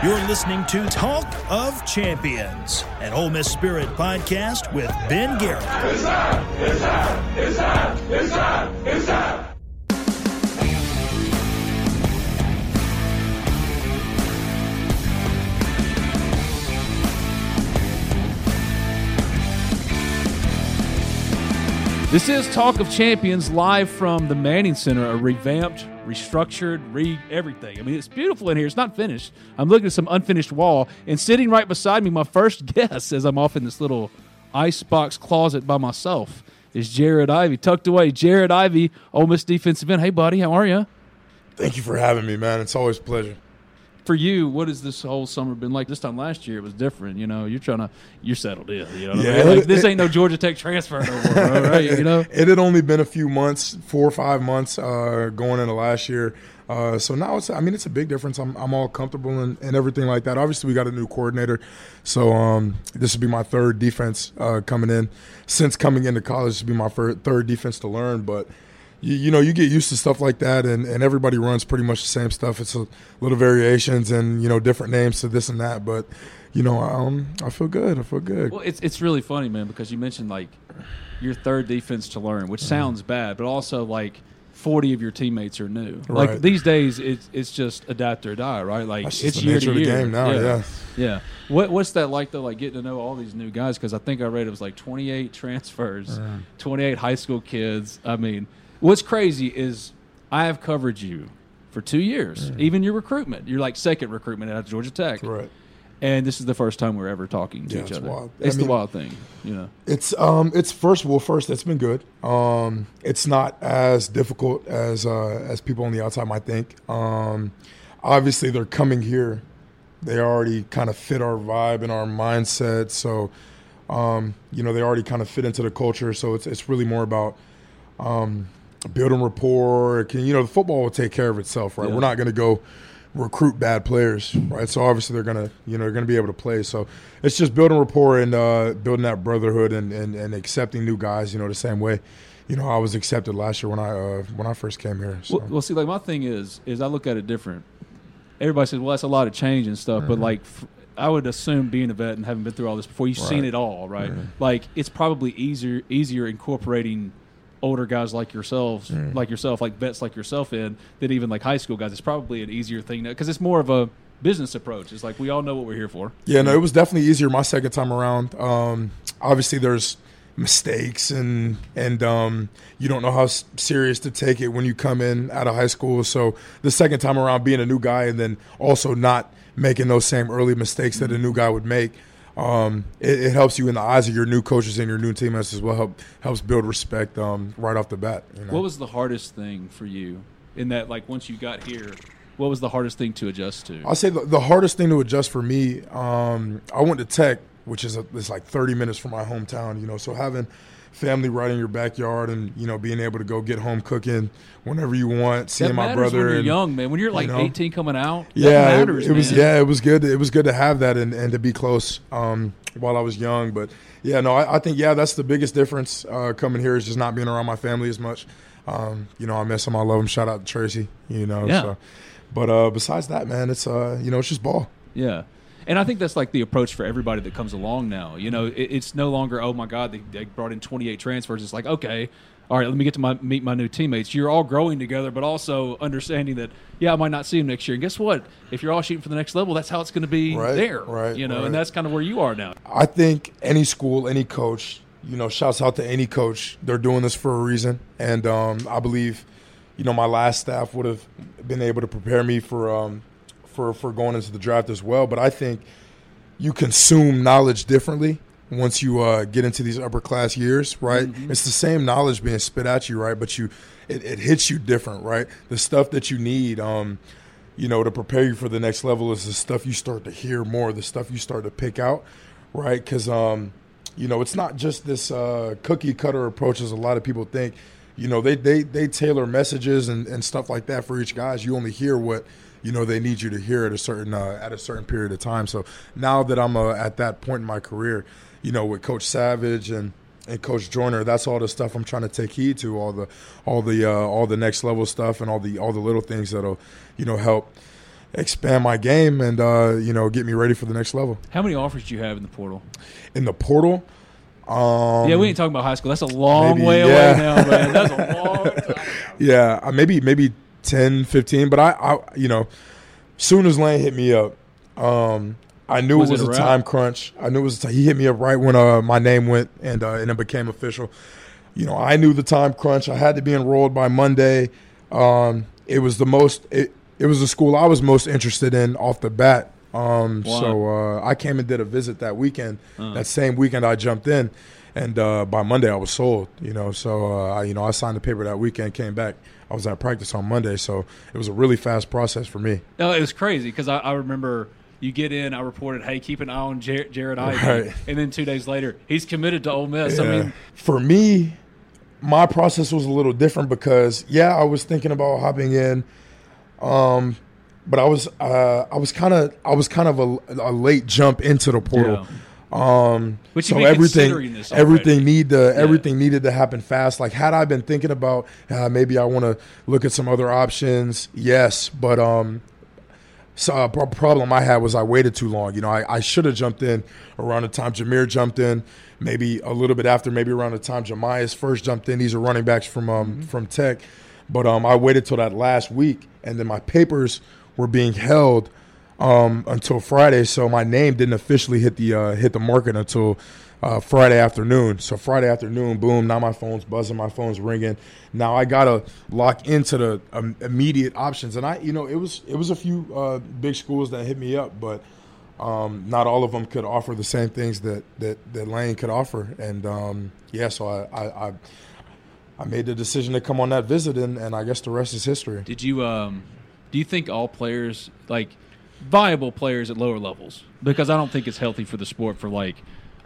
You're listening to Talk of Champions, an Ole Miss Spirit podcast with Ben Garrett. It's up! It's up! It's up! It's up! It's up! This is Talk of Champions live from the Manning Center, a revamped, restructured, everything. I mean, it's beautiful in here. It's not finished. I'm looking at some unfinished wall, and sitting right beside me, my first guest, as I'm off in this little icebox closet by myself, is Jared Ivey, tucked away. Jared Ivey, Ole Miss defensive end. Hey, buddy, how are you? Thank you for having me, man. It's always a pleasure. For you, what has this whole summer been like? This time last year, it was different. You know, you're settled in. You know what I mean? Like, this ain't no Georgia Tech transfer no more, bro, right? You know, it had only been a few months, 4 or 5 months going into last year. So now it's a big difference. I'm all comfortable and everything like that. Obviously, we got a new coordinator, so this would be my third defense coming in. Since coming into college, this would be my third defense to learn, but. You know, you get used to stuff like that, and everybody runs pretty much the same stuff. It's a little variations and, you know, different names to this and that. But, you know, I feel good. Well, it's really funny, man, because you mentioned, like, your third defense to learn, which sounds bad, but also, like, 40 of your teammates are new. Right. Like, these days, it's just adapt or die, right? Like, it's year to year. That's the nature of the game now, yeah. Yeah. What's that like, though, like, getting to know all these new guys? Because I think I read it was, like, 28 transfers, 28 high school kids. I mean – what's crazy is I have covered you for 2 years, even your recruitment. You're like second recruitment out of Georgia Tech. Correct. And this is the first time we're ever talking to each other. Wild. I mean, the wild thing, you know. It's it's been good. It's not as difficult as people on the outside might think. Obviously, they're coming here. They already kind of fit our vibe and our mindset. So, you know, they already kind of fit into the culture. So it's really more about building rapport. The football will take care of itself, right? Yeah. We're not going to go recruit bad players, right? So obviously they're going to, they're going to be able to play. So it's just building rapport and building that brotherhood and accepting new guys, the same way, I was accepted last year when I first came here. So. Well, see, like my thing is I look at it different. Everybody says, well, that's a lot of change and stuff, but like I would assume being a vet and having been through all this before, you've seen it all, right? Like it's probably easier incorporating older guys like yourselves, like vets like yourself in, than even like high school guys. It's probably an easier thing because it's more of a business approach. It's like we all know what we're here for. Yeah, no, it was definitely easier my second time around. Obviously, there's mistakes and you don't know how serious to take it when you come in out of high school. So the second time around, being a new guy and then also not making those same early mistakes that a new guy would make. It helps you in the eyes of your new coaches and your new teammates as well. Helps build respect right off the bat. What was the hardest thing for you in that, like, once you got here, what was the hardest thing to adjust to? I'll say the hardest thing to adjust for me, I went to Tech, which is it's like 30 minutes from my hometown, so having family right in your backyard and, being able to go get home cooking whenever you want, seeing my brother. When you're young, man. When you're like 18 coming out, that matters, it was good. It was good to have that and to be close while I was young. But, I think, that's the biggest difference coming here is just not being around my family as much. I miss them. I love them. Shout out to Tracy, So. But besides that, man, it's, it's just ball. Yeah. And I think that's like the approach for everybody that comes along now. It's no longer, oh, my God, they brought in 28 transfers. It's like, okay, all right, let me get to meet my new teammates. You're all growing together, but also understanding that, yeah, I might not see him next year. And guess what? If you're all shooting for the next level, that's how it's going to be there. Right, you know, right. And that's kind of where you are now. I think any school, any coach, you know, shouts out to any coach. They're doing this for a reason. And I believe, you know, my last staff would have been able to prepare me for going into the draft as well. But I think you consume knowledge differently once you get into these upper class years, right? Mm-hmm. It's the same knowledge being spit at you, right? But it hits you different, right? The stuff that you need, you know, to prepare you for the next level is the stuff you start to hear more, the stuff you start to pick out, right? Because, you know, it's not just this cookie cutter approach as a lot of people think. You know, they tailor messages and stuff like that for each guy. You only hear what, you know, they need you to hear at a certain period of time. So now that I'm at that point in my career, you know, with Coach Savage and Coach Joyner, that's all the stuff I'm trying to take heed to, all the next level stuff and all the little things that'll, you know, help expand my game and you know, get me ready for the next level. How many offers do you have in the portal? In the portal? Yeah, we ain't talking about high school. That's a long way away now, man. That's a long time. Yeah, maybe 10, 15. But I you know, soon as Lane hit me up, I knew it was a time crunch. I knew it was. He hit me up right when my name went and it became official. You know, I knew the time crunch. I had to be enrolled by Monday. It was the most. It was the school I was most interested in off the bat. Wow. So I came and did a visit that weekend. That same weekend I jumped in, and by Monday I was sold. You know, so you know, I signed the paper that weekend. Came back. I was at practice on Monday, so it was a really fast process for me. No, it was crazy because I remember. You get in, I reported, hey, keep an eye on Jared Ivey. Right. And then 2 days later, he's committed to Ole Miss. Yeah. I mean, for me, my process was a little different because, yeah, I was thinking about hopping in, but I was kind of a late jump into the portal. Yeah. Which so everything needed to happen fast. Like had I been thinking about maybe I want to look at some other options, yes, but so a problem I had was I waited too long. You know, I should have jumped in around the time Jameer jumped in, maybe a little bit after, maybe around the time Jameer first jumped in. These are running backs from Tech. But I waited till that last week, and then my papers were being held until Friday. So my name didn't officially hit the market until Friday afternoon. So Friday afternoon, boom, now my phone's buzzing, my phone's ringing. Now I got to lock into the immediate options. And I, you know, it was a few big schools that hit me up, but not all of them could offer the same things that Lane could offer. And, yeah, so I made the decision to come on that visit, and I guess the rest is history. Did you do you think all players, like – viable players at lower levels, because I don't think it's healthy for the sport for like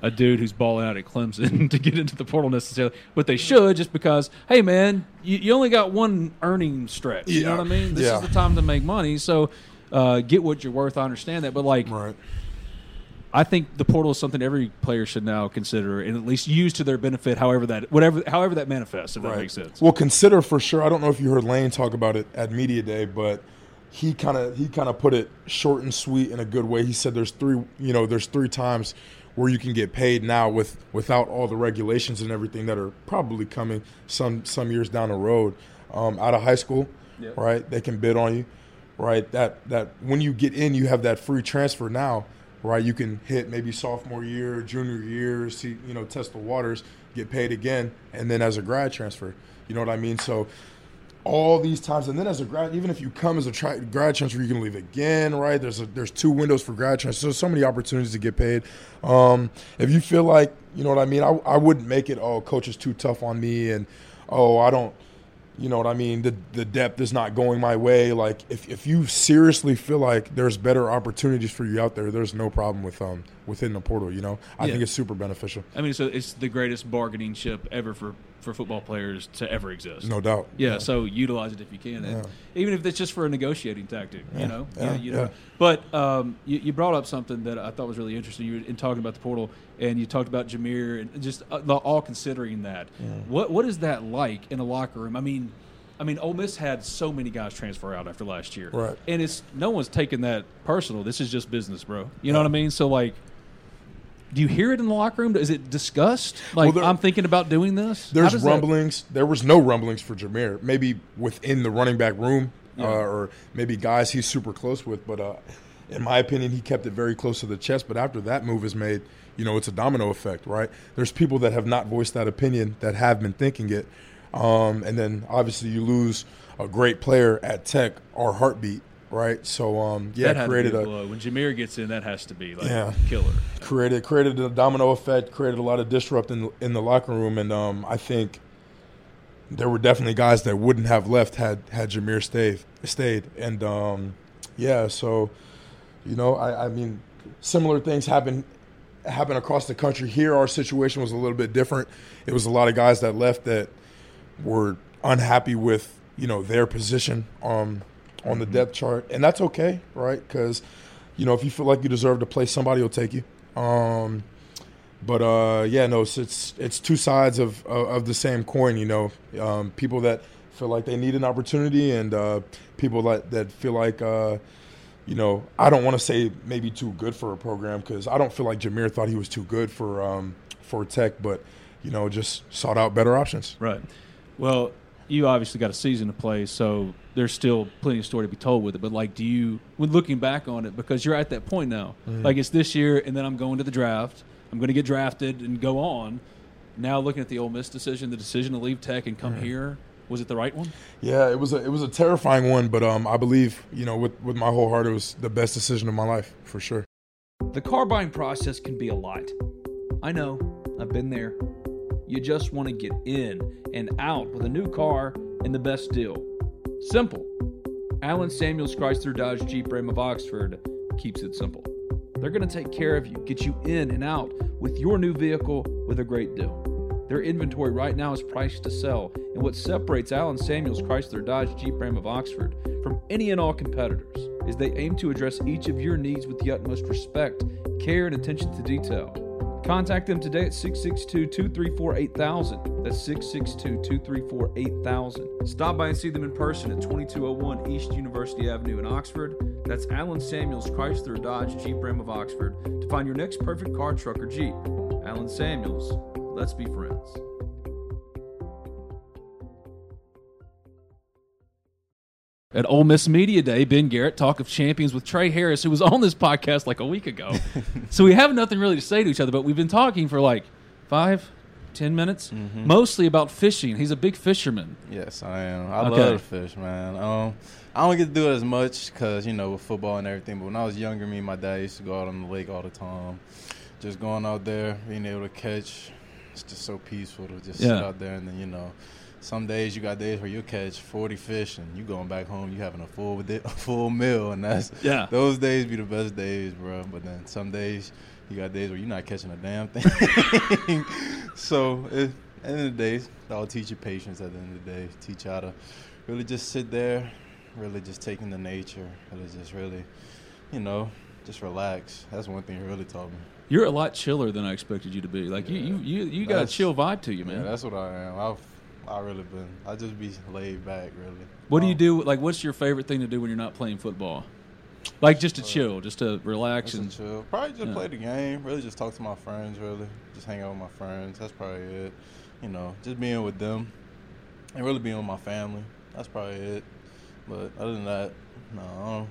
a dude who's balling out at Clemson to get into the portal necessarily, but they should, just because, hey man, you only got one earning stretch. Yeah. You know what I mean? This is the time to make money, so get what you're worth. I understand that, but like, right. I think the portal is something every player should now consider and at least use to their benefit, however that manifests, if that makes sense. Well, consider for sure. I don't know if you heard Lane talk about it at media day, but he kind of put it short and sweet in a good way. He said there's three times where you can get paid now without all the regulations and everything that are probably coming some years down the road. Out of high school, yep. Right? They can bid on you, right? That when you get in, you have that free transfer now, right? You can hit maybe sophomore year, junior year, see, you know, test the waters, get paid again, and then as a grad transfer. You know what I mean? So all these times, and then as a grad, even if you come as a grad transfer, you can leave again, right? There's two windows for grad transfer. There's so many opportunities to get paid. If you feel like, you know what I mean, I wouldn't make it, oh, coach is too tough on me, and oh, I don't, you know what I mean, the depth is not going my way. Like, if you seriously feel like there's better opportunities for you out there, there's no problem with within the portal, you know? I think it's super beneficial. I mean, so it's the greatest bargaining chip ever for football players to ever exist. No doubt. Yeah, so utilize it if you can. And even if it's just for a negotiating tactic, you know? Yeah, you know. But you brought up something that I thought was really interesting. You were in talking about the portal, and you talked about Jameer and just all considering that. Yeah. What is that like in a locker room? I mean, Ole Miss had so many guys transfer out after last year. Right. And no one's taking that personal. This is just business, bro. You know what I mean? So, like, Do you hear it in the locker room? Is it discussed? Like, well, I'm thinking about doing this? There's rumblings. There was no rumblings for Jameer. Maybe within the running back room or maybe guys he's super close with. But in my opinion, he kept it very close to the chest. But after that move is made, you know, it's a domino effect, right? There's people that have not voiced that opinion that have been thinking it. And then, obviously, you lose a great player at Tech, our heartbeat. Right, so yeah, created a blow. When Jameer gets in, that has to be like killer. Created a domino effect, created a lot of disrupt in the locker room, and I think there were definitely guys that wouldn't have left had Jameer stayed, and yeah, so you know, I mean, similar things happen across the country. Here, our situation was a little bit different. It was a lot of guys that left that were unhappy with, you know, their position. On the depth chart, and that's okay, right? Because, you know, if you feel like you deserve to play, somebody will take you. Yeah, no, it's two sides of the same coin, you know. People that feel like they need an opportunity, and people that feel like, you know, I don't want to say maybe too good for a program, because I don't feel like Jameer thought he was too good for Tech, but, you know, just sought out better options. Right. Well, you obviously got a season to play, so there's still plenty of story to be told with it. But, like, do you – when looking back on it, because you're at that point now. Mm-hmm. Like, it's this year, and then I'm going to the draft. I'm going to get drafted and go on. Now looking at the Ole Miss decision, the decision to leave Tech and come here, was it the right one? Yeah, it was a terrifying one, but I believe, you know, with my whole heart, it was the best decision of my life for sure. The car buying process can be a lot. I know. I've been there. You just want to get in and out with a new car and the best deal. Simple. Alan Samuels Chrysler Dodge Jeep Ram of Oxford keeps it simple. They're going to take care of you, get you in and out with your new vehicle with a great deal. Their inventory right now is priced to sell, and what separates Alan Samuels Chrysler Dodge Jeep Ram of Oxford from any and all competitors is they aim to address each of your needs with the utmost respect, care, and attention to detail. Contact them today at 662-234-8000. That's 662-234-8000. Stop by and see them in person at 2201 East University Avenue in Oxford. That's Alan Samuels Chrysler Dodge Jeep Ram of Oxford to find your next perfect car, truck, or Jeep. Alan Samuels, let's be friends. At Ole Miss Media Day, Ben Garrett, Talk of Champions with Tre Harris, who was on this podcast like a week ago. So we have nothing really to say to each other, but we've been talking for like 5-10 minutes, mostly about fishing. He's a big fisherman. Yes, I am. I love to fish, man. I don't get to do it as much because, you know, with football and everything, but when I was younger, me and my dad used to go out on the lake all the time. Just going out there, being able to catch. It's just so peaceful to just sit out there and then, you know. Some days you got days where you'll catch 40 fish and you going back home, you having a full meal, and that's those days be the best days, bro. But then some days you got days where you're not catching a damn thing. So at the end of the day, I'll teach you patience. At the end of the day, teach you how to really just sit there, really just taking the nature, really just you know, just relax. That's one thing he really taught me. You're a lot chiller than I expected you to be. Like you got a chill vibe to you, man. Yeah, that's what I am. I just be laid back, really. What do you do? Like, what's your favorite thing to do when you're not playing football? Like, just to chill, just to relax and chill. Probably just play the game. Really, just talk to my friends. Really, just hang out with my friends. That's probably it. You know, just being with them and really being with my family. That's probably it. But other than that, no,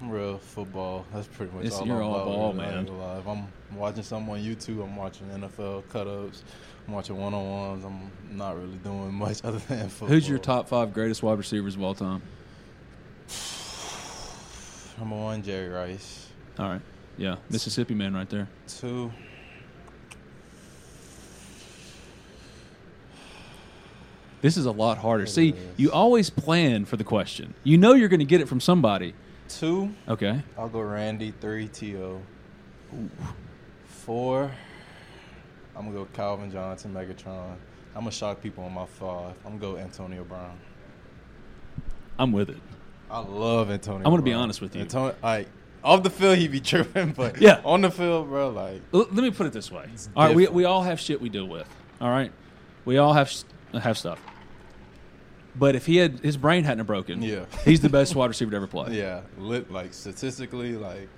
I'm real football. That's pretty much all. You're all ball, man. If I'm watching something on YouTube, I'm watching NFL cut-ups. I'm watching one-on-ones. I'm not really doing much other than football. Who's your top 5 greatest wide receivers of all time? Number 1, Jerry Rice. All right. Yeah, Mississippi man right there. 2. This is a lot harder. See, you always plan for the question. You know you're going to get it from somebody. 2. Okay. I'll go Randy. 3, T.O. 4. I'm going to go Calvin Johnson, Megatron. I'm going to shock people on my 5. I'm going to go Antonio Brown. I'm with it. I love Antonio Brown. I'm going to be honest with you. Off the field, he be tripping, but on the field, bro, like. Let me put it this way. All right, we all have shit we deal with, all right? We all have stuff. But if his brain hadn't broken, he's the best wide receiver to ever play. Yeah, like statistically, like.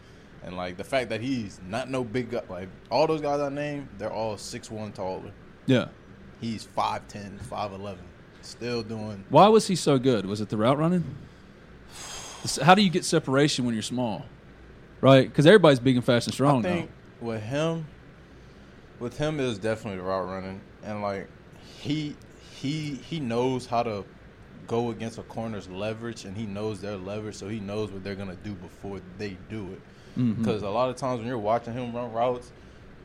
And, like, the fact that he's not no big guy. Like, all those guys I named, they're all 6'1 taller. Yeah. He's 5'10", 5'11", still doing. Why was he so good? Was it the route running? How do you get separation when you're small? Right? Because everybody's big and fast and strong now. I think now. With him, it was definitely the route running. And, like, he knows how to go against a corner's leverage, and he knows their leverage, so he knows what they're going to do before they do it. Because a lot of times when you're watching him run routes,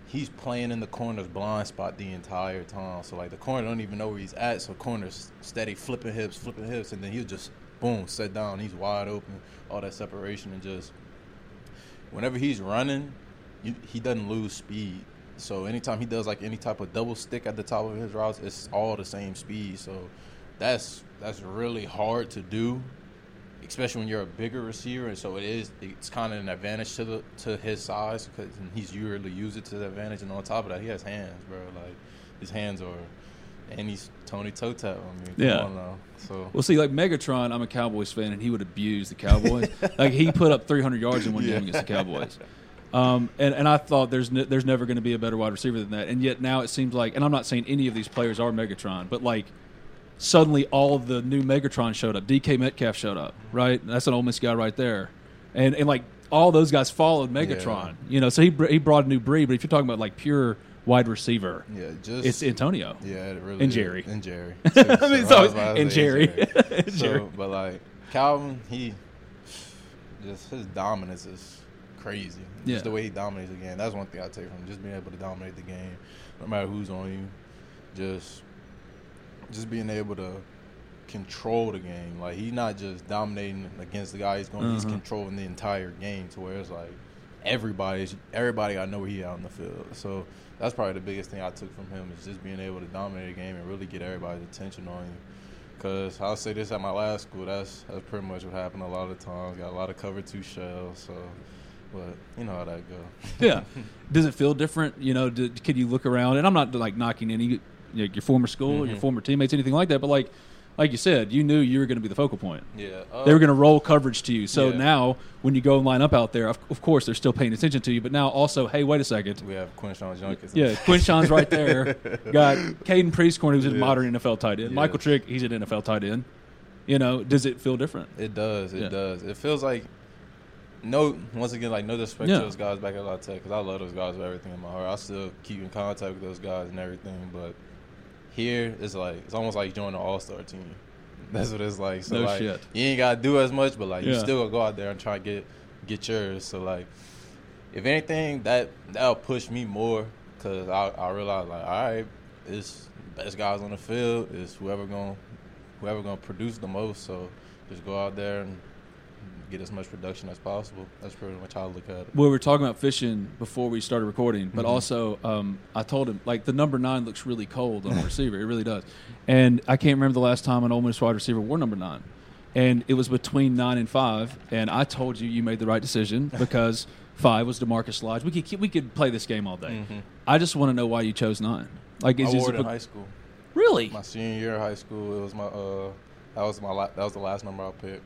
he's playing in the corner's blind spot the entire time. So, like, the corner don't even know where he's at, so corner's steady flipping hips, and then he'll just, boom, set down. He's wide open, all that separation, and just whenever he's running, he doesn't lose speed. So anytime he does, like, any type of double stick at the top of his routes, it's all the same speed. So that's really hard to do, especially when you're a bigger receiver, and so it's kind of an advantage to his size, because he's usually used it to the advantage. And on top of that, he has hands, bro. Like, his hands are, and he's Tony Toe Tap on me. Yeah. I don't know. So. Well, see, like Megatron, I'm a Cowboys fan, and he would abuse the Cowboys. Like, he put up 300 yards in one game against the Cowboys. And I thought there's never going to be a better wide receiver than that. And yet now it seems like, and I'm not saying any of these players are Megatron, but, like, suddenly all of the new Megatron showed up. DK Metcalf showed up, right? That's an Ole Miss guy right there. And like, all those guys followed Megatron. Yeah. You know, so he brought a new breed. But if you're talking about, like, pure wide receiver, it's Antonio. Yeah, it really is. And Jerry. So, I mean, it's always and Jerry. And Jerry. So, but, like, Calvin, his dominance is crazy. Yeah. Just the way he dominates the game. That's one thing I take from him, just being able to dominate the game, no matter who's on you. Just being able to control the game. Like, he's not just dominating against the guy he's going. He's controlling the entire game, to where it's like everybody I know he out in the field. So that's probably the biggest thing I took from him, is just being able to dominate the game and really get everybody's attention on you. Because I'll say this, at my last school, that's pretty much what happened a lot of times. Got a lot of cover two shells, so. But you know how that goes. Yeah. Does it feel different? You know, could you look around? And I'm not, like, knocking any – your former school, or your former teammates, anything like that. But, like you said, you knew you were going to be the focal point. Yeah, they were going to roll coverage to you. So now, when you go and line up out there, of course they're still paying attention to you. But now also, hey, wait a second, we have Quinshon Judkins. Yeah, Quinshon's right there. Got Caden Prieskorn, who's a modern NFL tight end. Yeah. Michael Trick, he's an NFL tight end. You know, does it feel different? It does. It does. It feels like. No, once again, like, no disrespect to those guys back at La Tech, because I love those guys with everything in my heart. I still keep in contact with those guys and everything, but here it's like, it's almost like joining an all-star team. That's what it's like. So, like, you ain't got to do as much, but, like, you still gonna go out there and try to get yours. So, like, if anything, that'll push me more, because I realize, like, all right, it's best guys on the field, it's whoever gonna produce the most. So just go out there and get as much production as possible. That's pretty much how I look at it. Well, we were talking about fishing before we started recording, but also I told him, like, the number 9 looks really cold on a receiver. It really does. And I can't remember the last time an Ole Miss wide receiver wore number 9. And it was between 9 and 5. And I told you made the right decision, because 5 was DeMarcus Slodge. We could play this game all day. I just want to know why you chose 9. Like, I wore it in high school. Really? My senior year of high school, it was my that was the last number I picked.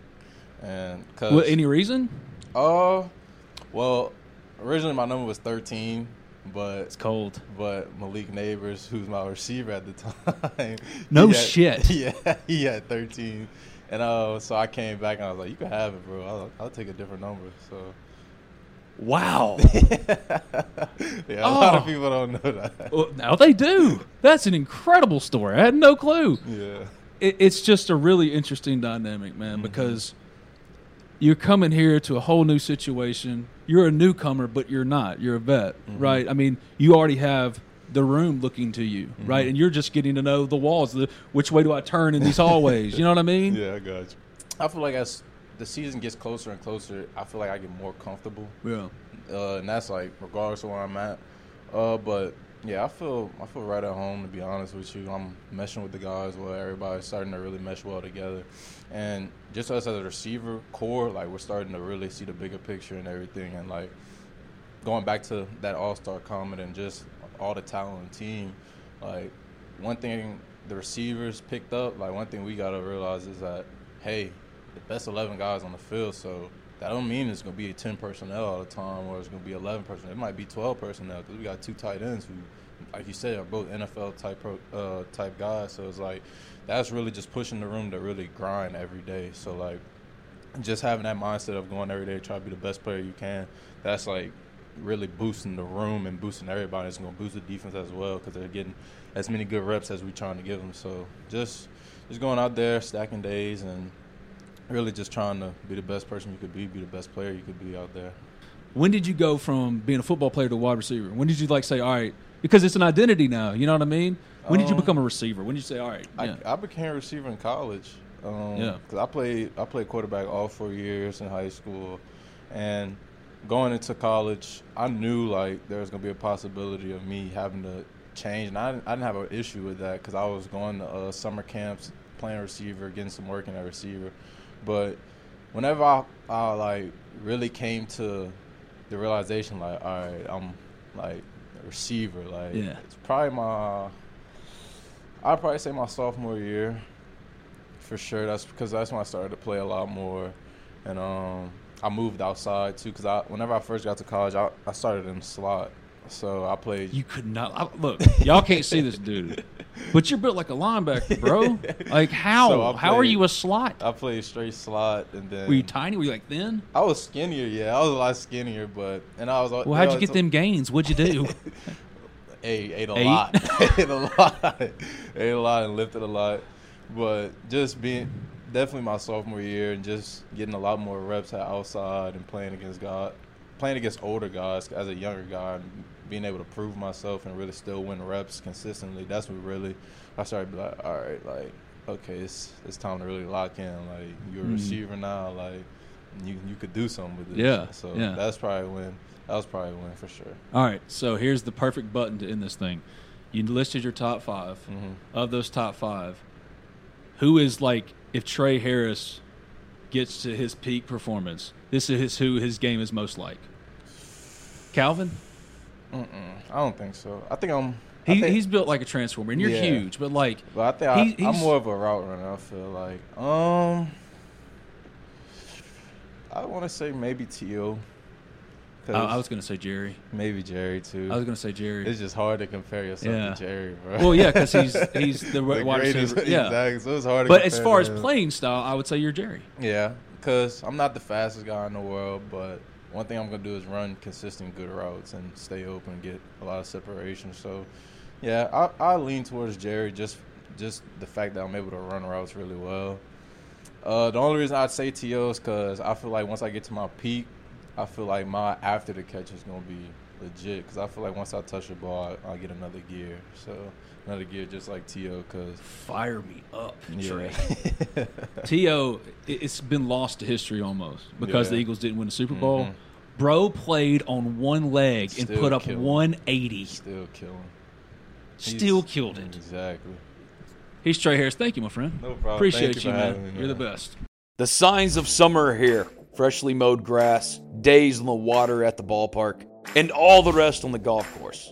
And any reason? Well, originally my number was 13, but it's cold. But Malik Neighbors, who's my receiver at the time, he had 13, and so I came back and I was like, "You can have it, bro. I'll take a different number." So. Wow. A lot of people don't know that. Well, now they do. That's an incredible story. I had no clue. Yeah, it's just a really interesting dynamic, man, because. You're coming here to a whole new situation. You're a newcomer, but you're not. You're a vet, right? I mean, you already have the room looking to you, right? And you're just getting to know the walls, which way do I turn in these hallways? You know what I mean? Yeah, I got you. I feel like as the season gets closer and closer, I feel like I get more comfortable. Yeah. And that's, like, regardless of where I'm at. But, yeah, I feel right at home, to be honest with you. I'm meshing with the guys. Well, everybody's starting to really mesh well together. And just us as a receiver core, like, we're starting to really see the bigger picture and everything. And, like, going back to that all-star comment and just all the talent on the team, like, one thing the receivers picked up, like, one thing we got to realize is that, hey, the best 11 guys on the field, so That don't mean it's going to be a 10 personnel all the time or it's going to be 11 personnel. It might be 12 personnel because we got two tight ends who, like you said, are both NFL type guys. So it's like that's really just pushing the room to really grind every day. So, like, just having that mindset of going every day, try to be the best player you can, that's, like, really boosting the room and boosting everybody. It's going to boost the defense as well because they're getting as many good reps as we're trying to give them. So just going out there, stacking days, and really just trying to be the best person you could be the best player you could be out there. When did you go from being a football player to a wide receiver? When did you, like, say, all right, because it's an identity now, you know what I mean? When did you become a receiver? When did you say, all right? Yeah. I became a receiver in college. Because I played quarterback all 4 years in high school. And going into college, I knew, like, there was going to be a possibility of me having to change. And I didn't have an issue with that because I was going to summer camps, playing receiver, getting some work in that receiver. But whenever I like, really came to the realization, like, all right, I'm, like, a receiver. Like, it's probably I'd probably say my sophomore year for sure. That's because that's when I started to play a lot more. And I moved outside, too, because whenever I first got to college, I started in the slot. So I played. You could not. Look, y'all can't see this dude, but you're built like a linebacker, bro. Like, how? So how are you a slot? I played straight slot, and then. Were you tiny? Were you like thin? I was skinnier. Yeah, I was a lot skinnier, and I was. Well, how'd you get them gains? What'd you do? Ate a lot. Ate a lot and lifted a lot, but just being. Definitely my sophomore year and just getting a lot more reps outside and playing against older guys as a younger guy and being able to prove myself and really still win reps consistently. That's what really I started to be like, all right, like, okay, it's time to really lock in. Like, you're a receiver now, like, you could do something with this. Yeah. So that was probably when for sure. All right, so here's the perfect button to end this thing. You listed your top five. Mm-hmm. Of those top five, who is, like, if Tre Harris gets to his peak performance, this is who his game is most like? Calvin? I don't think so. I think he's built like a transformer, and you're huge, but like. But I think I'm more of a route runner. I feel like I want to say maybe T.O. I was going to say Jerry. Maybe Jerry, too. I was going to say Jerry. It's just hard to compare yourself to Jerry, bro. Well, yeah, because he's the wide receiver. Yeah. Exactly. So it's hard to compare. But as far as playing style, I would say you're Jerry. Yeah, because I'm not the fastest guy in the world, but one thing I'm going to do is run consistent good routes and stay open and get a lot of separation. So, yeah, I lean towards Jerry, just the fact that I'm able to run routes really well. The only reason I'd say T.O. is because I feel like once I get to my peak, I feel like my after the catch is going to be legit because I feel like once I touch the ball, I'll get another gear. So another gear just like T.O. because fire me up, Tre. Yeah. T.O., it's been lost to history almost because the Eagles didn't win the Super Bowl. Mm-hmm. Bro played on one leg and still put up 180. Still killing. Still killed it. Exactly. He's Tre Harris. Thank you, my friend. No problem. Appreciate you, man. You're the best. The signs of summer are here. Freshly mowed grass, days in the water at the ballpark, and all the rest on the golf course.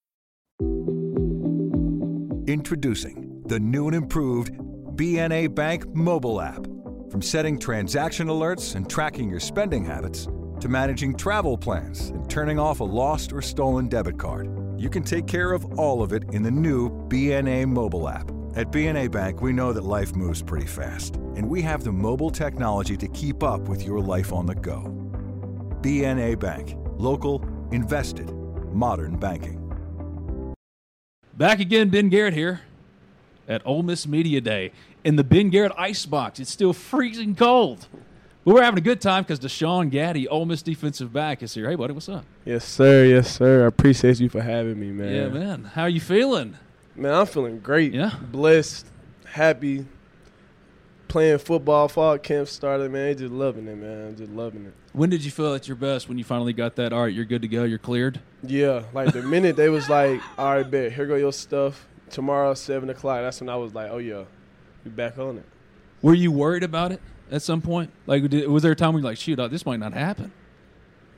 Introducing the new and improved BNA Bank mobile app. From setting transaction alerts and tracking your spending habits to managing travel plans and turning off a lost or stolen debit card, you can take care of all of it in the new BNA mobile app. At BNA Bank, we know that life moves pretty fast, and we have the mobile technology to keep up with your life on the go. BNA Bank, local, invested, modern banking. Back again, Ben Garrett here at Ole Miss Media Day in the Ben Garrett Icebox. It's still freezing cold, but we're having a good time because DeShawn Gaddie, Ole Miss defensive back, is here. Hey, buddy, what's up? Yes, sir. Yes, sir. I appreciate you for having me, man. Yeah, man. How are you feeling? Man, I'm feeling great. Yeah. Blessed, happy, playing football. Fall camp started, man. Just loving it, man. Just loving it. When did you feel at your best when you finally got that, all right, you're good to go, you're cleared? Yeah, like the minute they was like, all right, bet, here go your stuff. Tomorrow, 7 o'clock, that's when I was like, oh, yeah, you back on it. Were you worried about it at some point? Like, was there a time where you were like, shoot, this might not happen?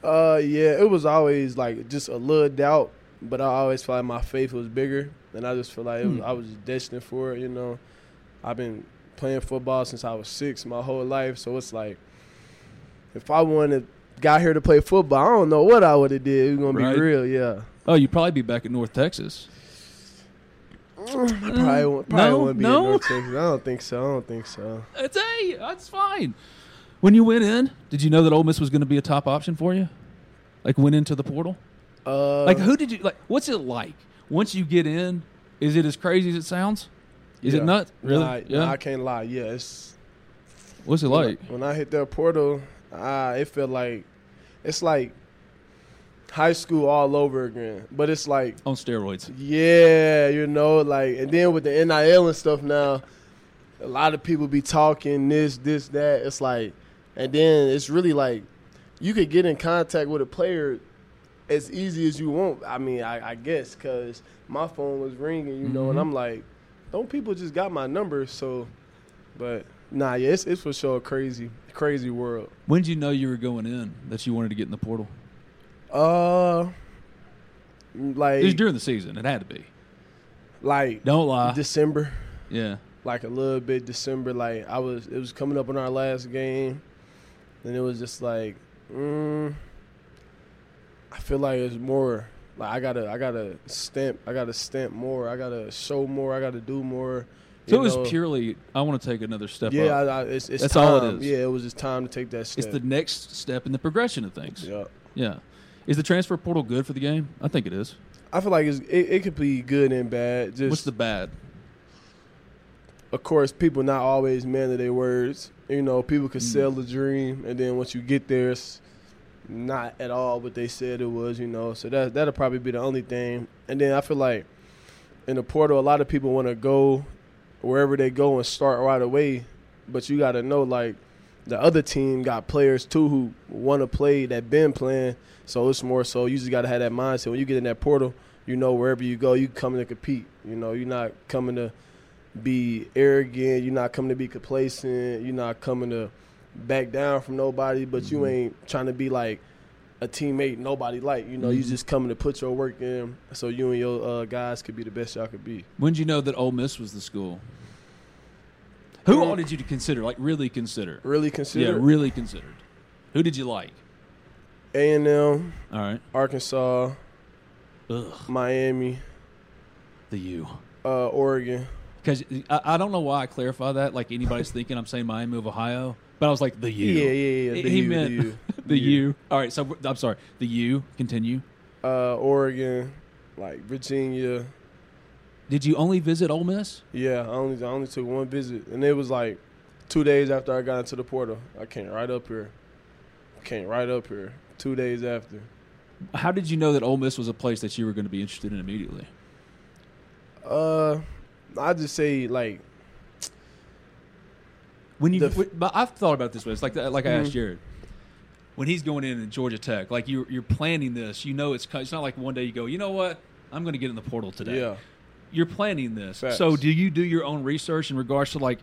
Yeah, it was always like just a little doubt, but I always felt like my faith was bigger, and I just felt like I was destined for it, you know. I've been playing football since I was 6 my whole life, so it's like, if I wanted got here to play football, I don't know what I would have did. It's going to be real, yeah. Oh, you'd probably be back at North Texas. I probably wouldn't be in North Texas. I don't think so. That's fine. When you went in, did you know that Ole Miss was going to be a top option for you? Like, went into the portal? What's it like? Once you get in, is it as crazy as it sounds? Is it nuts? Really? Nah, I can't lie. Yeah, it's... What's it like? When I hit that portal... it felt like it's like high school all over again, but it's like on steroids. Yeah, you know, like, and then with the NIL and stuff now, a lot of people be talking this, that. It's like, and then it's really like you could get in contact with a player as easy as you want. I mean, I guess because my phone was ringing, you know, and I'm like, don't people just got my number? So, but. Nah, yeah, it's for sure a crazy world. When did you know you were going in, that you wanted to get in the portal? Like it was during the season. It had to be. Like, don't lie. December. Yeah. Like a little bit December. Like it was coming up on our last game, and it was just like, I feel like it's more. Like I gotta stamp more. I gotta show more. I gotta do more. So it was purely, I want to take another step up. Yeah, that's time. All it is. Yeah, it was just time to take that step. It's the next step in the progression of things. Yeah. Yeah. Is the transfer portal good for the game? I think it is. I feel like it could be good and bad. Just, what's the bad? Of course, people not always man of their words. You know, people could sell the dream, and then once you get there, it's not at all what they said it was, you know. So that'll probably be the only thing. And then I feel like in the portal, a lot of people want to go wherever they go and start right away, but you got to know, like, the other team got players too who want to play that been playing, so it's more so you just got to have that mindset. When you get in that portal, you know wherever you go, you coming to compete. You know, you're not coming to be arrogant. You're not coming to be complacent. You're not coming to back down from nobody, but you ain't trying to be like, a teammate nobody like. You know, you just coming to put your work in so you and your guys could be the best y'all could be. When did you know that Ole Miss was the school? Who all did you consider, like really consider? Really considered? Yeah, really considered. Who did you like? A&M. All right. Arkansas. Ugh. Miami. The U. Oregon. Because I don't know why I clarify that. Like anybody's thinking I'm saying Miami of Ohio. But I was like, the U. Yeah. He meant the U. All right, so I'm sorry. The U. Continue. Oregon. Like Virginia. Did you only visit Ole Miss? Yeah, I only took one visit. And it was like 2 days after I got into the portal. I came right up here 2 days after. How did you know that Ole Miss was a place that you were going to be interested in immediately? I just say, like, when you I've thought about it this way. It's like I asked Jared. When he's going in at Georgia Tech, like you're planning this. You know it's not like one day you go, you know what, I'm going to get in the portal today. Yeah. You're planning this. Facts. So do you do your own research in regards to, like,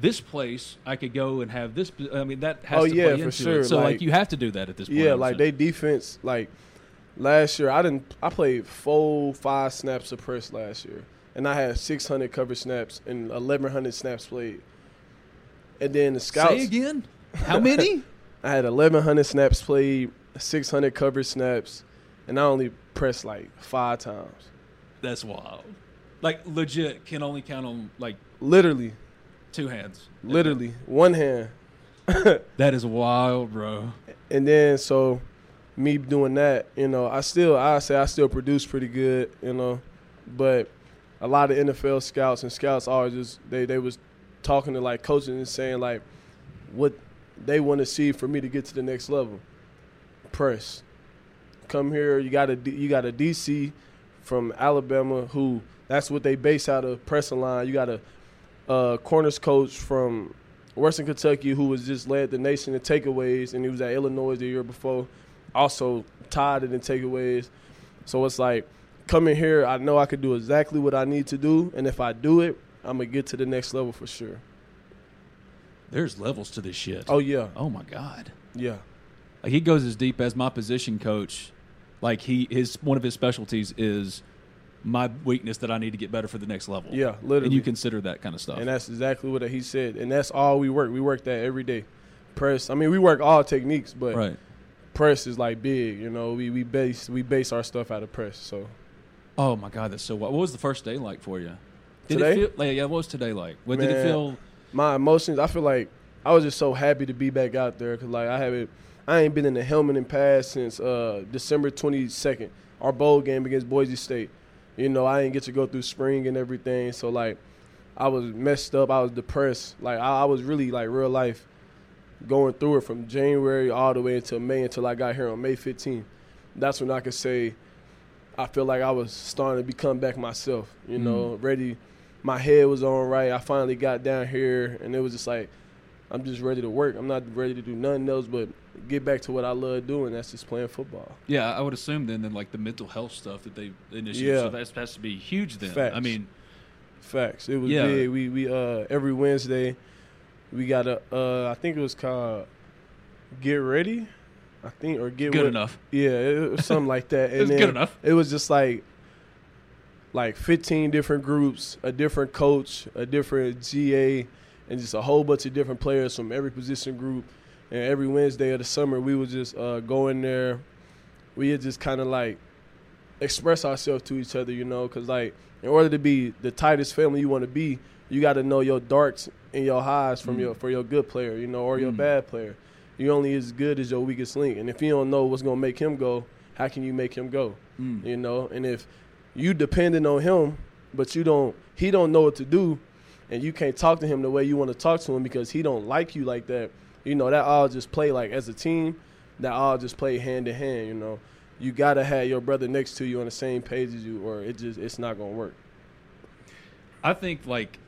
this place I could go and have this? I mean, that has to play into sure. it. So, like, you have to do that at this point. Yeah, like, they defense, like, last year, I played 4-5 snaps suppressed last year, and I had 600 coverage snaps and 1,100 snaps played. And then the scouts. Say again? How many? I had 1,100 snaps played, 600 coverage snaps, and I only pressed, like, 5 times. That's wild. Like, legit, can only count on, like, literally 2 hands. Literally, one hand. That is wild, bro. And then, so, me doing that, you know, I still produce pretty good, you know. But a lot of NFL scouts and scouts always just, they was talking to, like, coaches and saying, like, what they want to see for me to get to the next level. Press. Come here, you got a DC from Alabama who – that's what they base out of pressing line. You got a corners coach from Western Kentucky who was just led the nation in takeaways, and he was at Illinois the year before, also tied it in takeaways. So it's like, coming here, I know I could do exactly what I need to do, and if I do it, I'm going to get to the next level for sure. There's levels to this shit. Oh, yeah. Oh, my God. Yeah. Like, he goes as deep as my position coach. Like, one of his specialties is – my weakness that I need to get better for the next level. Yeah, literally. And you consider that kind of stuff. And that's exactly what he said. And that's all we work. We work that every day. Press. I mean, we work all techniques, but press is, like, big. You know, we base our stuff out of press. So. Oh, my God, that's so wild. What was the first day like for you? What was today like? What did it feel? My emotions, I feel like I was just so happy to be back out there because, like, I ain't been in the helmet and pass since December 22nd, our bowl game against Boise State. You know, I didn't get to go through spring and everything. So, like, I was messed up. I was depressed. Like, I was really, like, real life going through it from January all the way until May, until I got here on May 15th. That's when I could say I feel like I was starting to become back myself, you know, ready. My head was on right. I finally got down here, and it was just like I'm just ready to work. I'm not ready to do nothing else but get back to what I love doing. That's just playing football. Yeah, I would assume then like the mental health stuff that they initiated. Yeah. So that has to be huge then. Facts. I mean, facts. It was big. We every Wednesday we got a I think it was called Get Ready, I think, or Get Good Enough. Yeah, it was something like that. And it was Good Enough. It was just like 15 different groups, a different coach, a different GA, and just a whole bunch of different players from every position group. And every Wednesday of the summer, we would just go in there. We would just kind of, like, express ourselves to each other, you know, because, like, in order to be the tightest family you want to be, you got to know your darks and your highs from your good player, you know, or your bad player. You're only as good as your weakest link. And if you don't know what's going to make him go, how can you make him go, you know? And if you dependent on him, but he don't know what to do, and you can't talk to him the way you want to talk to him because he don't like you like that, you know, that all just play, like, as a team, that all just play hand-to-hand, you know. You got to have your brother next to you on the same page as you or it's not going to work. I think, like,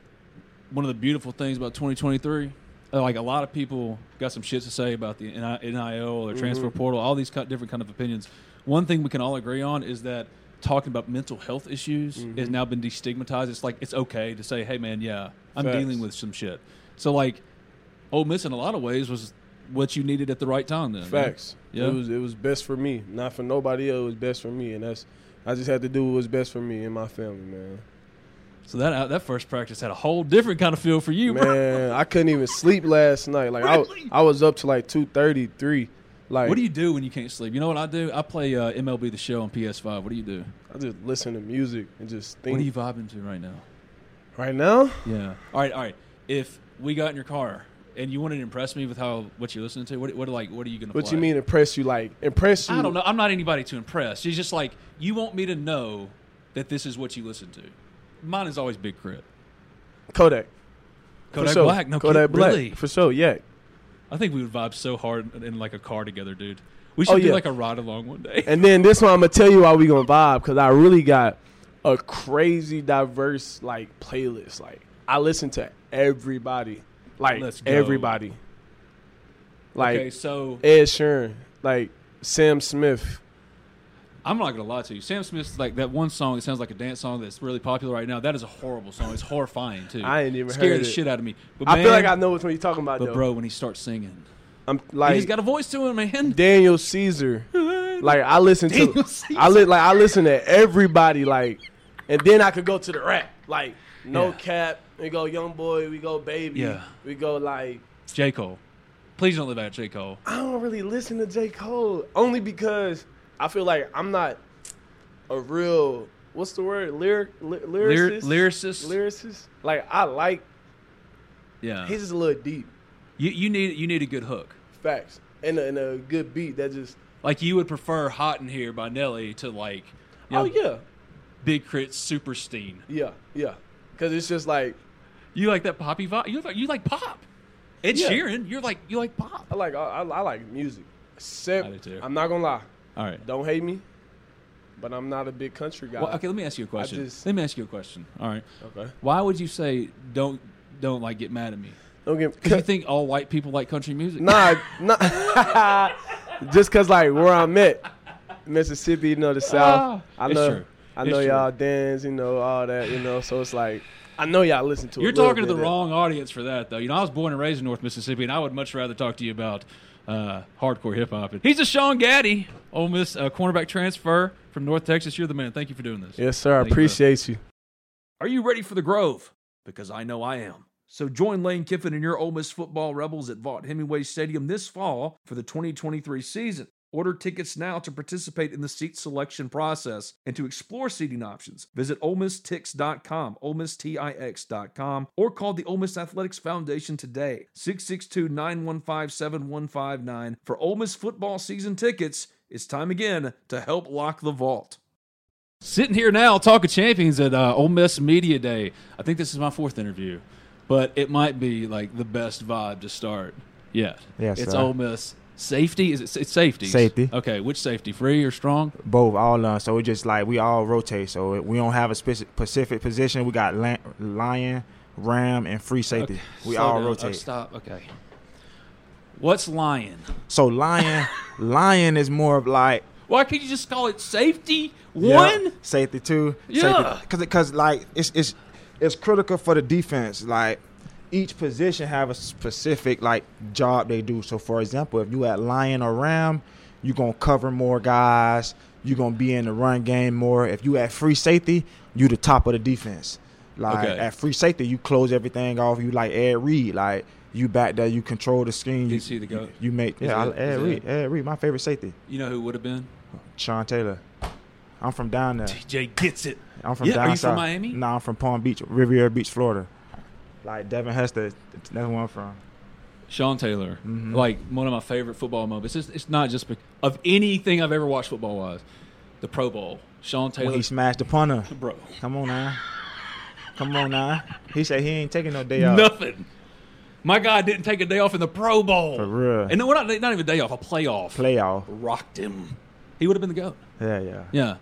one of the beautiful things about 2023, like, a lot of people got some shit to say about the NIL or transfer portal, all these different kind of opinions. One thing we can all agree on is that talking about mental health issues has now been destigmatized. It's like it's okay to say, hey, man, yeah, I'm dealing with some shit. So, like, Ole Miss in a lot of ways was what you needed at the right time then. Facts. Yeah. It was best for me. Not for nobody else. It was best for me. And I just had to do what was best for me and my family, man. So that first practice had a whole different kind of feel for you, man, bro. Man, I couldn't even sleep last night. Like, really? I was up to like 2:30, 3. Like, what do you do when you can't sleep? You know what I do? I play MLB The Show on PS5. What do you do? I just listen to music and just think. What are you vibing to right now? Right now? Yeah. All right. If we got in your car and you wanted to impress me with what you're listening to, what are you gonna? What play? You mean impress you? Like impress you? I don't know. I'm not anybody to impress. It's just like you want me to know that this is what you listen to. Mine is always Big Crit. Kodak for Black. Sure. No, Kodak Black. Really? For sure. Yeah. I think we would vibe so hard in like a car together, dude. We should do like a ride along one day. And then this one, I'm going to tell you why we going to vibe, because I really got a crazy diverse like playlist. Like I listen to everybody. Like let's go. Everybody. Like okay, so Ed Sheeran, like Sam Smith. I'm not going to lie to you. Sam Smith's like that one song that sounds like a dance song that's really popular right now. That is a horrible song. It's horrifying, too. I ain't even heard it. Scared the shit out of me. But I feel like I know what you're talking about, But, bro, when he starts singing. I'm like, he's got a voice to him, man. Daniel Caesar. Like, I listen to – I listen to everybody, like, and then I could go to the rap. Like, no cap. We go Youngboy. We go Baby. Yeah. We go, like – J. Cole. Please don't live out J. Cole. I don't really listen to J. Cole only because – I feel like I'm not a real, what's the word, lyricist. Like, I like, yeah, he's just a little deep. You need a good hook. Facts. And a good beat that just. Like, you would prefer Hot In Here by Nelly to, like, Big Crit Superstein. Yeah, yeah. Because it's just like. You like that poppy vibe? You like pop. Ed Sheeran, you like pop. I like music. Except, I do too. I'm not going to lie. All right. Don't hate me, but I'm not a big country guy. Well, okay, let me ask you a question. All right. Okay. Why would you say don't like get mad at me? Don't get because you think all white people like country music? Nah. Just because like where I'm at, Mississippi, the South. I know y'all dance, all that, So it's like I know y'all listen to. You're talking to the wrong audience for that though. I was born and raised in North Mississippi, and I would much rather talk to you about. Hardcore hip-hop. He's DeShawn Gaddie, Ole Miss cornerback transfer from North Texas. You're the man. Thank you for doing this. Yes, sir. I appreciate you. Are you ready for the Grove? Because I know I am. So join Lane Kiffin and your Ole Miss football Rebels at Vaught-Hemingway Stadium this fall for the 2023 season. Order tickets now to participate in the seat selection process and to explore seating options. Visit OleMissTix.com, OleMissTix.com, or call the Ole Miss Athletics Foundation today, 662-915-7159. For Ole Miss football season tickets, it's time again to help lock the vault. Sitting here now, Talk of Champions at Ole Miss Media Day. I think this is my fourth interview, but it might be like the best vibe to start. Yeah, yes, it's Ole Miss. Safety? It's safety. Safety. Okay, which safety? Free or strong? Both, all done. So we just like we all rotate. So we don't have a specific position. We got lion, ram, and free safety. Okay. We all rotate. Stop. Okay. What's lion? So lion is more of like. Why can't you just call it safety one? Yeah, safety two. Yeah. Because like it's critical for the defense. Like. Each position have a specific, like, job they do. So, for example, if you at lion or ram, you're going to cover more guys. You're going to be in the run game more. If you at free safety, you the top of the defense. Like, at free safety, you close everything off. You like Ed Reed. Like, you back there. You control the scheme. You see the goat. You make – Ed Reed, my favorite safety. You know who would have been? Sean Taylor. I'm from down there. TJ gets it. I'm from down there. Are you from Miami? No, I'm from Palm Beach, Riviera Beach, Florida. Like Devin Hester, that's where I'm from. Sean Taylor, like one of my favorite football moments. It's not just of anything I've ever watched football wise. The Pro Bowl, Sean Taylor. When he smashed the punter, bro. Come on now. He said he ain't taking no day off. Nothing. My guy didn't take a day off in the Pro Bowl. For real. And we're not even a day off, a playoff. Rocked him. He would have been the GOAT. Yeah.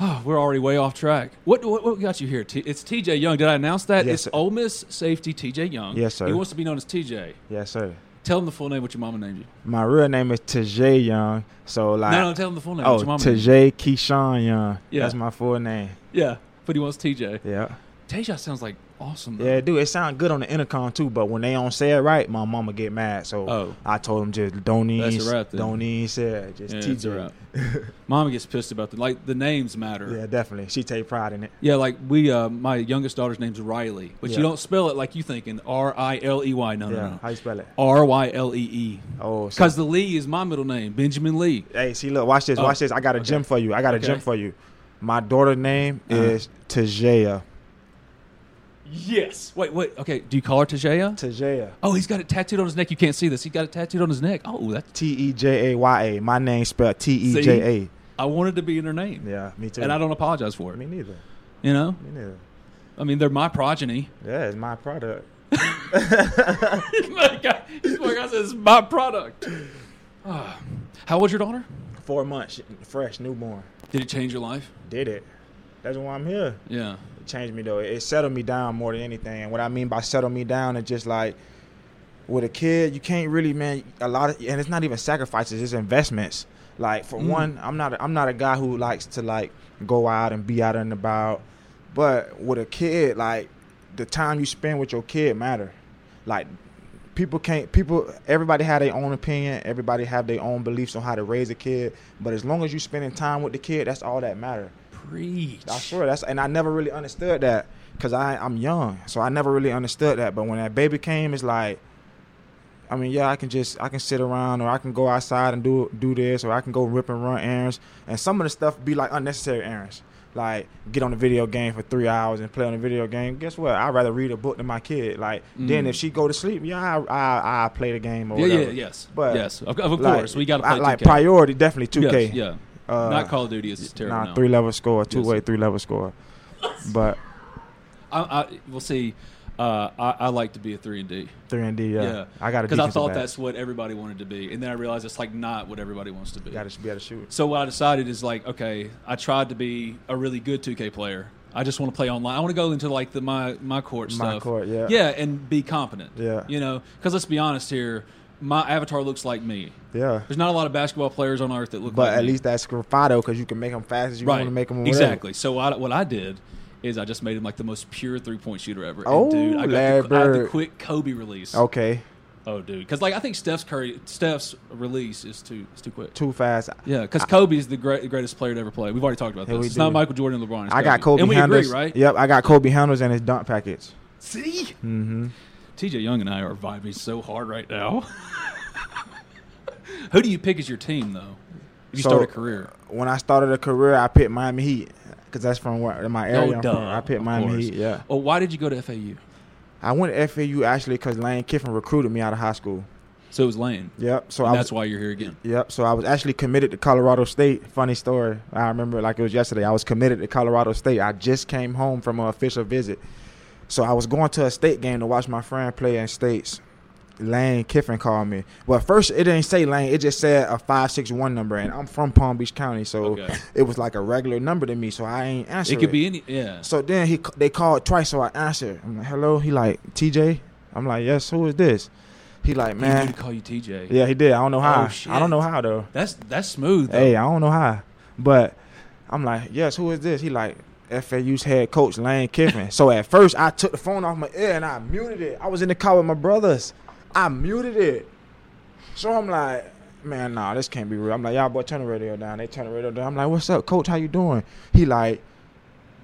Oh, we're already way off track. What got you here? It's T.J. Young. Did I announce that? Yes, it's sir. Ole Miss safety T.J. Young. Yes, sir. He wants to be known as T.J. Yes, sir. Tell him the full name, what your mama named you. My real name is T.J. Young. So like No, tell him the full name, what your mama named you. T.J. Keyshawn Young. Yeah. That's my full name. Yeah, but he wants T.J. Yeah. Tayshaun sounds like awesome, though. Yeah, dude, it sounds good on the intercom too. But when they don't say it right, my mama get mad. So I told him just don't even say it. Just TJ. Mama gets pissed about that. Like the names matter. Yeah, definitely. She take pride in it. Yeah, like we, my youngest daughter's name's Riley, but you don't spell it like you thinking R-I-L-E-Y. No. How you spell it? R-Y-L-E-E. Oh, because the Lee is my middle name, Benjamin Lee. Hey, see, look, watch this, watch this. I got a gem for you. I got a gem for you. My daughter's name is Tajaya. Yes. Wait. Okay. Do you call her Tajaya? Tajaya. Oh, he's got it tattooed on his neck. You can't see this. He got it tattooed on his neck. Oh, that's T-E-J-A-Y-A. My name's spelled T-E-J-A. See, I wanted to be in her name. Yeah, me too. And I don't apologize for it. Me neither. You know? Me neither. I mean, they're my progeny. Yeah, it's my product. He's like, I said, it's my product. How old's your daughter? 4 months. Fresh, newborn. Did it change your life? Did it. That's why I'm here. Yeah. Changed me though. It settled me down more than anything. And what I mean by settle me down is just like with a kid, you can't really, man, a lot of, and it's not even sacrifices, it's investments. Like for one, I'm not a guy who likes to like go out and be out and about. But with a kid, like the time you spend with your kid matter. Like everybody have their own opinion, everybody have their own beliefs on how to raise a kid. But as long as you spending time with the kid, that's all that matters. Preach. I swear that's, and I never really understood that because I'm young, so I never really understood that. But when that baby came, it's like, I mean, yeah, I can sit around, or I can go outside and do this, or I can go rip and run errands, and some of the stuff be like unnecessary errands, like get on the video game for 3 hours and play on the video game. Guess what? I'd rather read a book to my kid. Like then if she go to sleep, I play the game or whatever. But of course, we gotta play 2K. Like priority definitely 2K. Yes, yeah. Not Call of Duty is terrible. Not 3-level score, 2-way 3-level score. But I we'll see. I like to be a 3 and D. 3 and D, yeah. I got because I thought that's what everybody wanted to be, and then I realized it's like not what everybody wants to be. You got to be able to shoot. So what I decided is like, okay, I tried to be a really good 2K player. I just want to play online. I want to go into like the my court stuff. My court, yeah. Yeah, and be competent. Yeah, you know, because let's be honest here. My avatar looks like me. Yeah. There's not a lot of basketball players on earth that look like me. But at least that's Grafado because you can make them fast as you want to make them. Exactly. So what I did is I just made him like the most pure three-point shooter ever. Oh, and dude, I got the quick Kobe release. Okay. Oh, dude. Because like I think Steph's release is too quick. Too fast. Yeah, because Kobe is the greatest player to ever play. We've already talked about this. It's not Michael Jordan and LeBron. It's Kobe. I got Kobe and handles. We agree, right? Yep, I got Kobe handles and his dunk package. See? Mm-hmm. T.J. Young and I are vibing so hard right now. Who do you pick as your team, though, if you start a career? When I started a career, I picked Miami Heat because that's from my area. I picked Miami Heat, yeah. Well, why did you go to FAU? I went to FAU actually because Lane Kiffin recruited me out of high school. So it was Lane. Yep. So that's why you're here again. Yep. So I was actually committed to Colorado State. Funny story. I remember like it was yesterday. I was committed to Colorado State. I just came home from an official visit. So I was going to a state game to watch my friend play in states. Lane Kiffin called me. Well, first it didn't say Lane. It just said a 561 number, and I'm from Palm Beach County, so it was like a regular number to me. So I ain't answered. It could be any. Yeah. So then they called twice, so I answered. I'm like, hello. He like TJ. I'm like, yes. Who is this? He like, man. He did call you TJ. Yeah, he did. I don't know how. Oh, shit. I don't know how though. That's smooth. Though. Hey, I don't know how, but I'm like, yes. Who is this? He like. FAU's head coach Lane Kiffin. So at first I took the phone off my ear and I muted it. I was in the car with my brothers. I muted it. So I'm like, man, nah, this can't be real. I'm like, y'all boy, turn the radio down. They turn the radio down. I'm like, what's up, coach? How you doing? He like,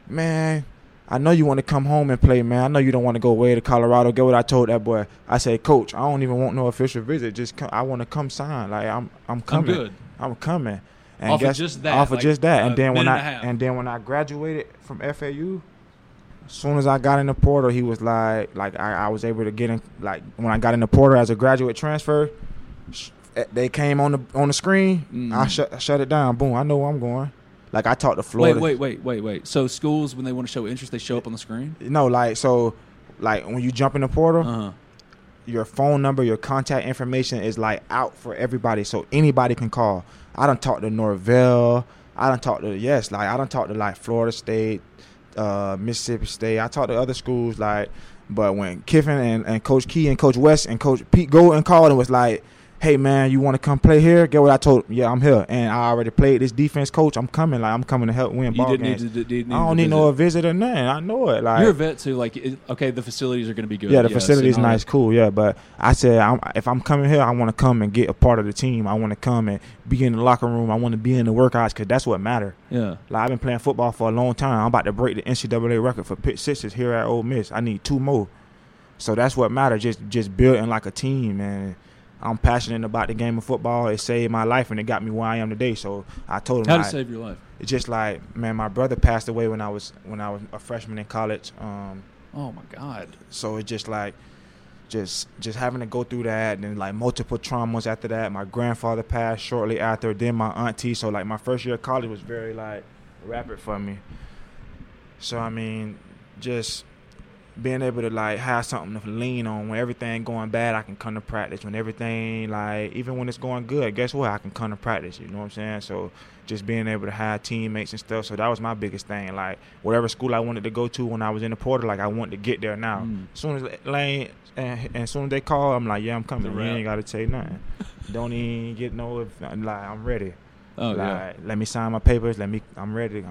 man, I know you want to come home and play, man. I know you don't want to go away to Colorado. Get what I told that boy. I said, coach, I don't even want no official visit. Just come, I want to come sign. Like I'm coming. I'm good. I'm coming. And off of just that. Off of like just that. And then when I graduated from FAU, as soon as I got in the portal, he was like I was able to get in, like when I got in the portal as a graduate transfer, they came on the screen. Mm-hmm. I shut it down. Boom. I know where I'm going. Like I talked to Florida. Wait. So schools, when they want to show interest, they show up on the screen? No, like so like when you jump in the portal, your phone number, your contact information is like out for everybody. So anybody can call. I done talked to Norvell. I done talked to I done talked to like Florida State, Mississippi State. I talked to other schools but when Kiffin and Coach Key and Coach West and Coach Pete Golden called and was like, hey, man, you want to come play here? Get what I told him? Yeah, I'm here. And I already played this defense coach. I'm coming. Like, I'm coming to help win ball games. I don't need no visit or nothing. I know it. Like, you're a vet, too. Like, okay, the facilities are going to be good. Yeah, the facilities so nice, cool, yeah. But I said, if I'm coming here, I want to come and get a part of the team. I want to come and be in the locker room. I want to be in the workouts because that's what matters. Yeah. Like, I've been playing football for a long time. I'm about to break the NCAA record for pick sixes here at Ole Miss. I need 2 more. So that's what matters, just building like a team. And I'm passionate about the game of football. It saved my life, and it got me where I am today. So I told him. How did it save your life? It's just like, man, my brother passed away when I was a freshman in college. Oh, my God. So it's just like just having to go through that and then, like, multiple traumas after that. My grandfather passed shortly after, then my auntie. So, like, my first year of college was very, like, rapid for me. So, I mean, just – being able to, like, have something to lean on. When everything going bad, I can come to practice. When everything, like, even when it's going good, guess what? I can come to practice, you know what I'm saying? So just being able to have teammates and stuff. So that was my biggest thing. Like, whatever school I wanted to go to when I was in the portal, like, I wanted to get there now. As soon as Lane and soon as they call, I'm like, yeah, I'm coming. You ain't got to say nothing. Don't even get no, like, I'm ready. Oh, like, yeah. Let me sign my papers. I'm ready.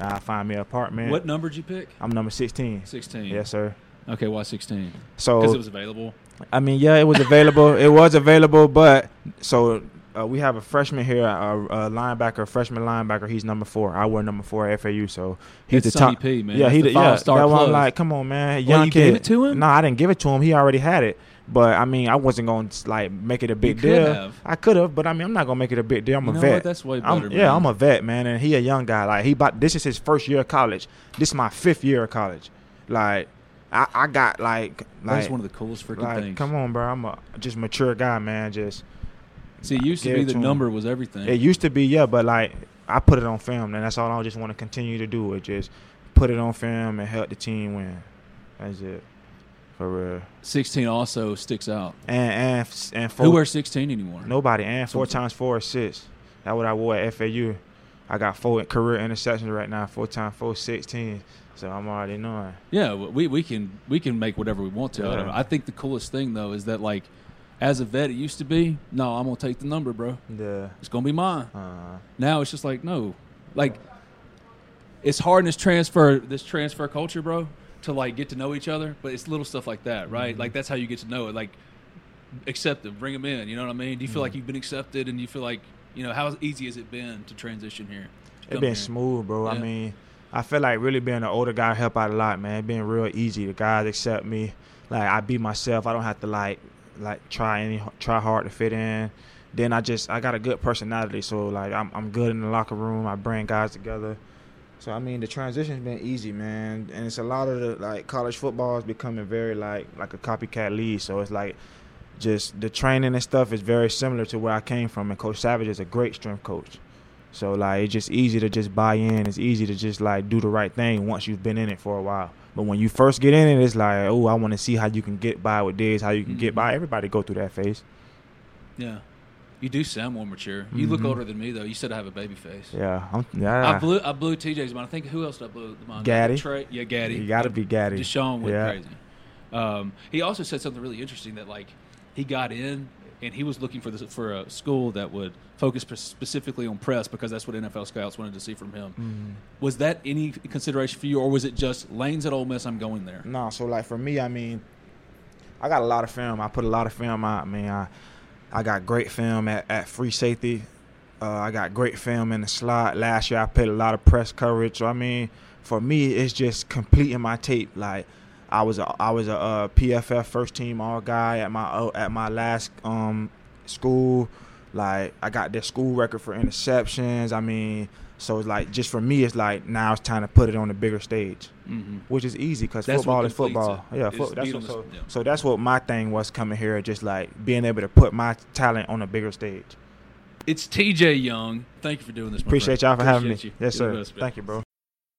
I find me an apartment. What number did you pick? I'm number 16. 16. Yes, sir. Okay, why 16? So because it was available. I mean, yeah, it was available. But so we have a freshman here, a freshman linebacker. He's number 4. I wear number 4 at FAU, so he's the top. EP, man. Yeah, he's the five-star. That one, like, come on, man, young kid. You gave it to him? No, I didn't give it to him. He already had it. But, I mean, I wasn't going to, like, make it a big deal. I could have, but, I mean, I'm not going to make it a big deal. I'm a vet. What? That's way better, man. Yeah, I'm a vet, man, and he a young guy. Like, this is his first year of college. This is my 5th year of college. Like, I got, like – that's one of the coolest freaking things. Come on, bro. I'm a just mature guy, man. Just – see, it used to be the number was everything. It used to be, yeah, but, like, I put it on film, and that's all I just want to continue to do is just put it on film and help the team win. That's it. For real. 16 also sticks out. And 4. Who wears 16 anymore? Nobody. And 4 times 4 is 6. That's what I wore at FAU. I got 4 career interceptions right now. 4 times 4 is 16. So I'm already knowing. Yeah, we can make whatever we want to. Yeah. I think the coolest thing though is that, like, as a vet, it used to be, no, I'm gonna take the number, bro. Yeah. It's gonna be mine. Now it's just like, no, like, it's hard in this transfer culture, bro, to, like, get to know each other, but it's little stuff like that, right? Mm-hmm. Like, that's how you get to know it. Like, accept them, bring them in, you know what I mean? Do you feel like you've been accepted, and you feel like, you know, how easy has it been to transition here? It's been smooth, bro. Yeah. I mean, I feel like really being an older guy helped out a lot, man. It's been real easy. The guys accept me. Like, I be myself. I don't have to, like try hard to fit in. Then I got a good personality, so, like, I'm good in the locker room. I bring guys together. So, I mean, the transition's been easy, man. And it's a lot of the, like, college football is becoming very, like a copycat league. So, it's, like, just the training and stuff is very similar to where I came from. And Coach Savage is a great strength coach. So, like, it's just easy to just buy in. It's easy to just, like, do the right thing once you've been in it for a while. But when you first get in it, it's like, oh, I want to see how you can get by with this, how you can get by. Everybody go through that phase. Yeah. You do sound more mature. You look older than me, though. You said I have a baby face. Yeah. I blew TJ's mind. I think who else did I blow the mind? Gaddie. Tre? Yeah, Gaddie. You got to be Gaddie. DeShawn went crazy. He also said something really interesting that, like, he got in and he was looking for a school that would focus specifically on press because that's what NFL scouts wanted to see from him. Was that any consideration for you, or was it just Lane's at Ole Miss, I'm going there? No. So, like, for me, I mean, I got a lot of film. I put a lot of film out. I mean, I got great film at free safety. I got great film in the slot. Last year I played a lot of press coverage. So, I mean, for me, it's just completing my tape. Like, I was a PFF first team all guy at my last school. Like, I got their school record for interceptions. I mean, so it's like, just for me, it's like, now it's time to put it on the bigger stage, which is easy because football is football. Yeah, so that's what my thing was coming here, just like being able to put my talent on a bigger stage. It's T.J. Young. Thank you for doing this, my friend. Appreciate y'all for having me. Yes, sir. Thank you, bro.